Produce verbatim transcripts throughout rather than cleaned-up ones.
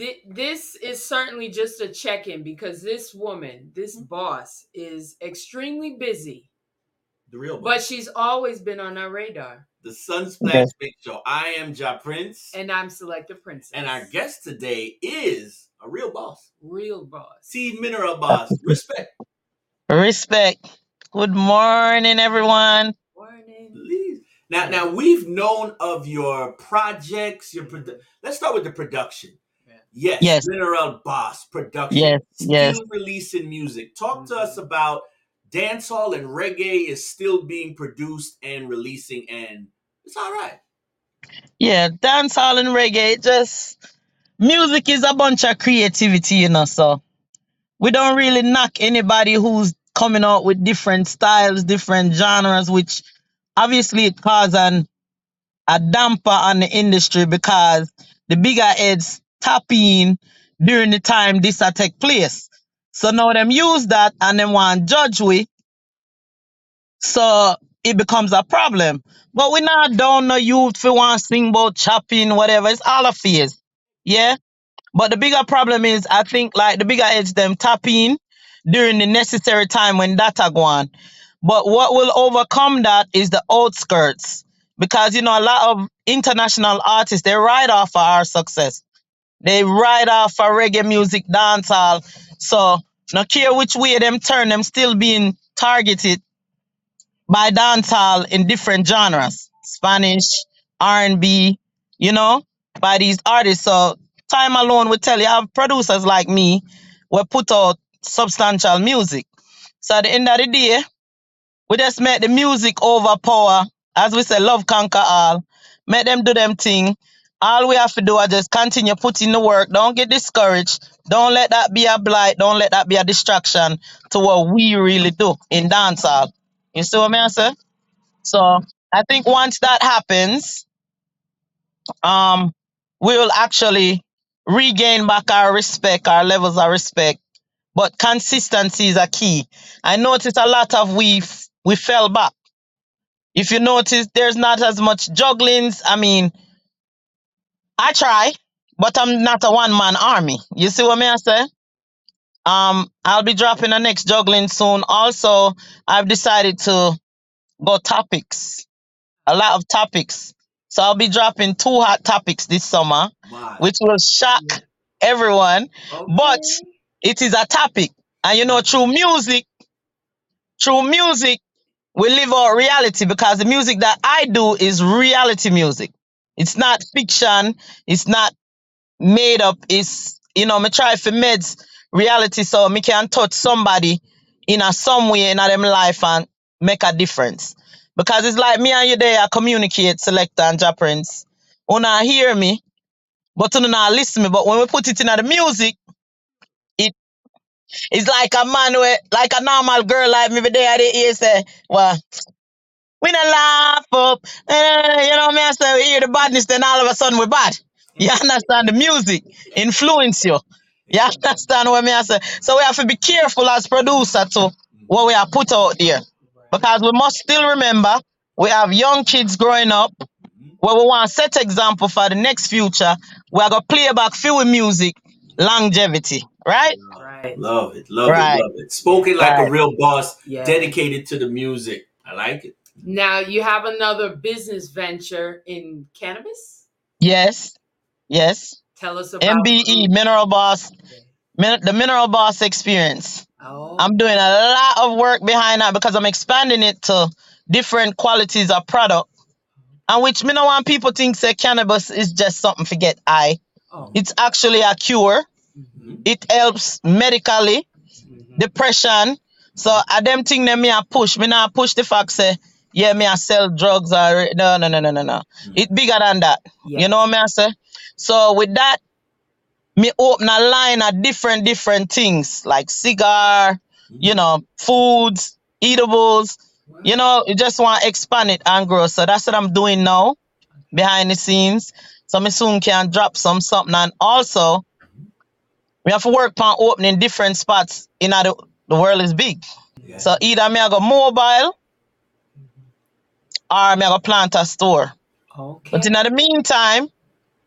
th- this is certainly just a check-in because this woman, this mm-hmm. boss, is extremely busy. The real boss. But she's always been on our radar. The Sunsplash Big Show. I am Ja Prince. And I'm Selecta Princess. And our guest today is a real boss. Real boss. T Mineral Boss. Respect. Respect. Good morning, everyone. Morning. Please. Now, now we've known of your projects. Your produ- Let's start with the production. Yeah. Yes. Yes. Mineral Boss production. Yes. Still yes. releasing music. Talk mm-hmm. to us about dancehall and reggae is still being produced and releasing, and it's all right. Yeah, dancehall and reggae, just music is a bunch of creativity, you know, so we don't really knock anybody who's coming out with different styles, different genres, which obviously it causes an, a damper on the industry because the bigger heads tap in during the time this a take place. So now them use that and them want judge we. So it becomes a problem. But we not down no youth for want sing about chopping, whatever. It's all of fears. Yeah? But the bigger problem is I think like the bigger edge them tap in during the necessary time when that are gone. But what will overcome that is the outskirts. Because you know a lot of international artists, they ride off of our success. They ride off of reggae music, dancehall. So, no care which way them turn, them still being targeted by dancehall in different genres. Spanish, R and B, you know, by these artists. So, time alone will tell you, I have producers like me who put out substantial music. So, at the end of the day, we just make the music overpower. As we say, love conquer all. Make them do them thing. All we have to do is just continue putting the work. Don't get discouraged. Don't let that be a blight. Don't let that be a distraction to what we really do in dancehall. You see what I mean? So I think once that happens, um, we will actually regain back our respect, our levels of respect. But consistency is a key. I noticed a lot of we we fell back. If you notice, there's not as much juggling. I mean, I try, but I'm not a one-man army. You see what I say? Um, I'll be dropping the next juggling soon. Also, I've decided to go topics, a lot of topics. So I'll be dropping two hot topics this summer, wow. which will shock everyone. Okay. But it is a topic. And you know, through music, through music, we live out reality because the music that I do is reality music. It's not fiction. It's not made up. It's, you know, me try for meds reality so me can touch somebody in a some way in a them life and make a difference. Because it's like me and you there, I communicate, Selecta and Ja Prince. Una hear me, but una listen me. But when we put it in the music, it it's like a man where, like a normal girl like me, but there they hear say, well, we don't laugh up. You know what I mean? So we hear the badness, then all of a sudden we're bad. You understand the music influence you. You understand what I say? So we have to be careful as producer to what we are put out there. Because we must still remember we have young kids growing up where we want to set example for the next future. We are going to play back few music, longevity. Right? Right. Love it. Love right. it. Love it. Spoken like right. a real boss, yeah. dedicated to the music. I like it. Now, you have another business venture in cannabis? Yes. Yes. Tell us about M B E, Mineral Boss, okay. min- the Mineral Boss experience. Oh. I'm doing a lot of work behind that because I'm expanding it to different qualities of product. And which me no want people think say cannabis is just something to get high. Oh. It's actually a cure. Mm-hmm. It helps medically, mm-hmm. depression. So I them thing that me I push. Me not push the fact say yeah, me I sell drugs or no, no, no, no, no, no. It's bigger than that. Yeah. You know what me I say? So with that, me open a line of different, different things like cigar, mm-hmm. you know, foods, eatables. Wow. You know, you just want to expand it and grow. So that's what I'm doing now behind the scenes. So me soon can drop some something. And also, we have to work on opening different spots. You know, the, the world is big. Yeah. So either me I go mobile, or me I go plant a store. Okay. But in the meantime,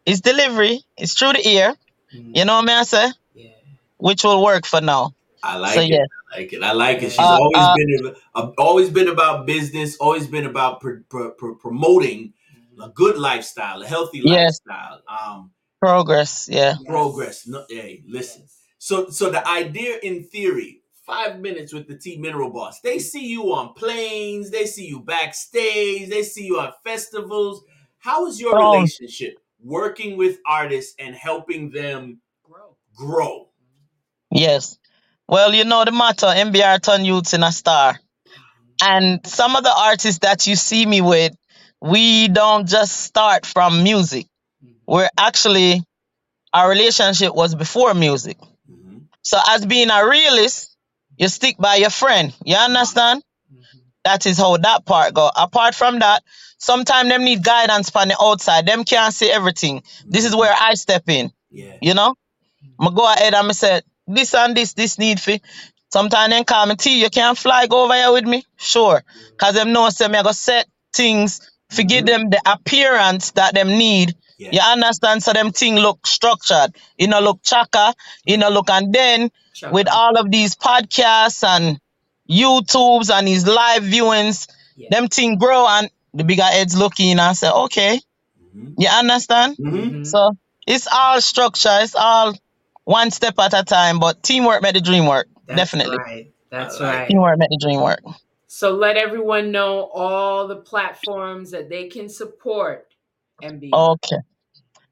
it's delivery. It's through the ear. Mm-hmm. You know what I mean? I say, yeah. Which will work for now. I like so, it. Yeah. I like it. I like it. She's uh, always uh, been uh, always been about business. Always been about pr- pr- pr- promoting a good lifestyle, a healthy yes. lifestyle. Um, progress. Yeah. Progress. No, hey, listen. Yes. So, so the idea in theory. Five minutes with the T Mineral Boss. They see you on planes. They see you backstage. They see you at festivals. How is your um, relationship working with artists and helping them grow? Grow. Yes. Well, you know the matter. M B R turn youths in a star. And some of the artists that you see me with, we don't just start from music. We're actually, our relationship was before music. Mm-hmm. So as being a realist, you stick by your friend. You understand? Mm-hmm. That is how that part go. Apart from that, sometimes them need guidance from the outside. Them can't see everything. Mm-hmm. This is where I step in. Yeah. You know? I mm-hmm. go ahead and I say, this and this, this need for. Sometimes them call me, T, you can't fly, go over here with me? Sure. Because mm-hmm. them know say me I go set things, forgive mm-hmm. them the appearance that them need. Yeah. You understand? So them thing look structured. You know, look chaka. You know, look and then... Chaka. With all of these podcasts and YouTubes and these live viewings, yeah. them thing grow and the bigger heads look in and say, okay, mm-hmm. you understand? Mm-hmm. So it's all structure. It's all one step at a time, but teamwork made the dream work. That's definitely. Right. That's uh, right. Teamwork made the dream work. So let everyone know all the platforms that they can support M B R. Okay.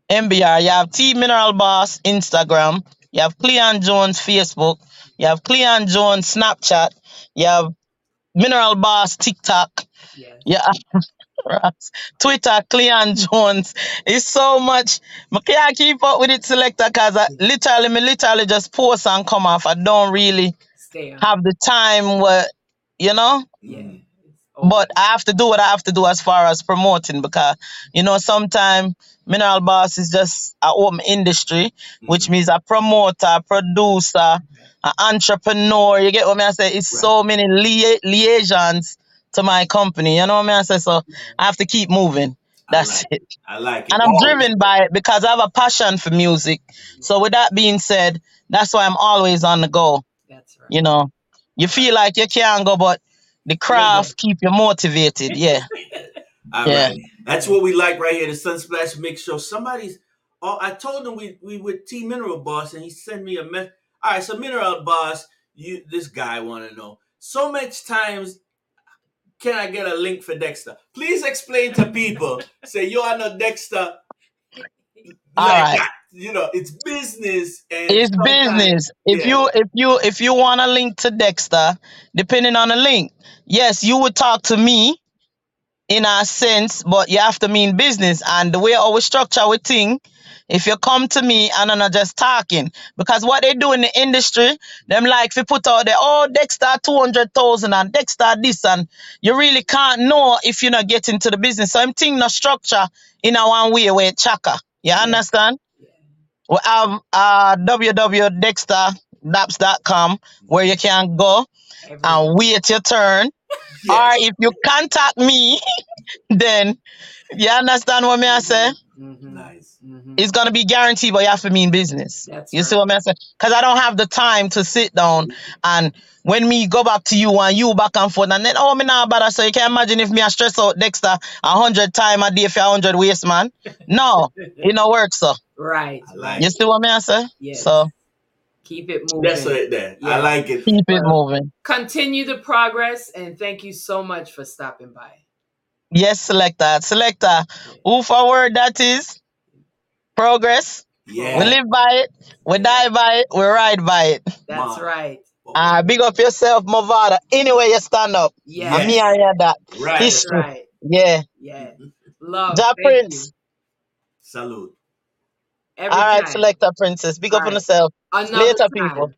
M B R, you have T Mineral Boss, Instagram. You have Cleon Jones Facebook. You have Cleon Jones Snapchat. You have Mineral Boss TikTok. Yeah. Have Twitter, Cleon Jones. It's so much. I can't keep up with it, Selecta, because I literally, me literally just post and come off. I don't really Stay on. Have the time where, you know? Yeah. But I have to do what I have to do as far as promoting because, you know, sometimes Mineral Boss is just an open industry, mm-hmm. which means a promoter, a producer, mm-hmm. an entrepreneur. You get what I say? It's right. so many lia- liaisons to my company. You know what I say? So I have to keep moving. That's I like it. it. I like it. And I'm oh. driven by it because I have a passion for music. Mm-hmm. So with that being said, that's why I'm always on the go. That's right. You know, you feel like you can't go, but the craft keep you motivated, yeah. All yeah. right. That's what we like right here, the Sunsplash Mix Show. Somebody's, oh, I told him we we with T Mineral Boss, and he sent me a message. All right, so Mineral Boss, you this guy want to know so much times. Can I get a link for Dexta? Please explain to people. Say yo, I know Dexta. All like, right. You know, it's business. And it's business. If yeah. you if you if you want a link to Dexta, depending on the link, yes, you would talk to me in a sense, but you have to mean business. And the way our structure we think, if you come to me and I'm not just talking, because what they do in the industry, them like if you put out there, oh, Dexta two hundred thousand and Dexta this, and you really can't know if you're not getting to the business. So I'm thinking the structure in a one way where it's chaka. You understand? Yeah. We have uh, w w w dot dexter daps dot com where you can go Everywhere. and wait your turn. Yes. Or if you contact me, then you understand what me I say? Mm-hmm. Nice. Mm-hmm. It's going to be guaranteed, but you have to mean business. That's you right. see what I say? Because I don't have the time to sit down and when me go back to you and you back and forth and then, oh, me now bother. So you can imagine if me I stress out Dexta a hundred times a day for a hundred waste, man. No, it no work, so. Right. Like you see what I say? Yes. So. Keep it moving. That's right there. Yeah. I like it. Keep it moving. Continue the progress and thank you so much for stopping by. Yes, Selecta. Selecta. Who for word that is? Progress. Yeah. We live by it. We die by it. We ride by it. That's Mom. right. Uh, big up yourself, Movada. Anyway, you stand up. Yeah. And me, I hear that. Right. That's right. Yeah. Yeah. Love. Ja Prince. Salute. Every All right, time. Selecta Princess. Big All up right. on yourself. Another Later, time. people.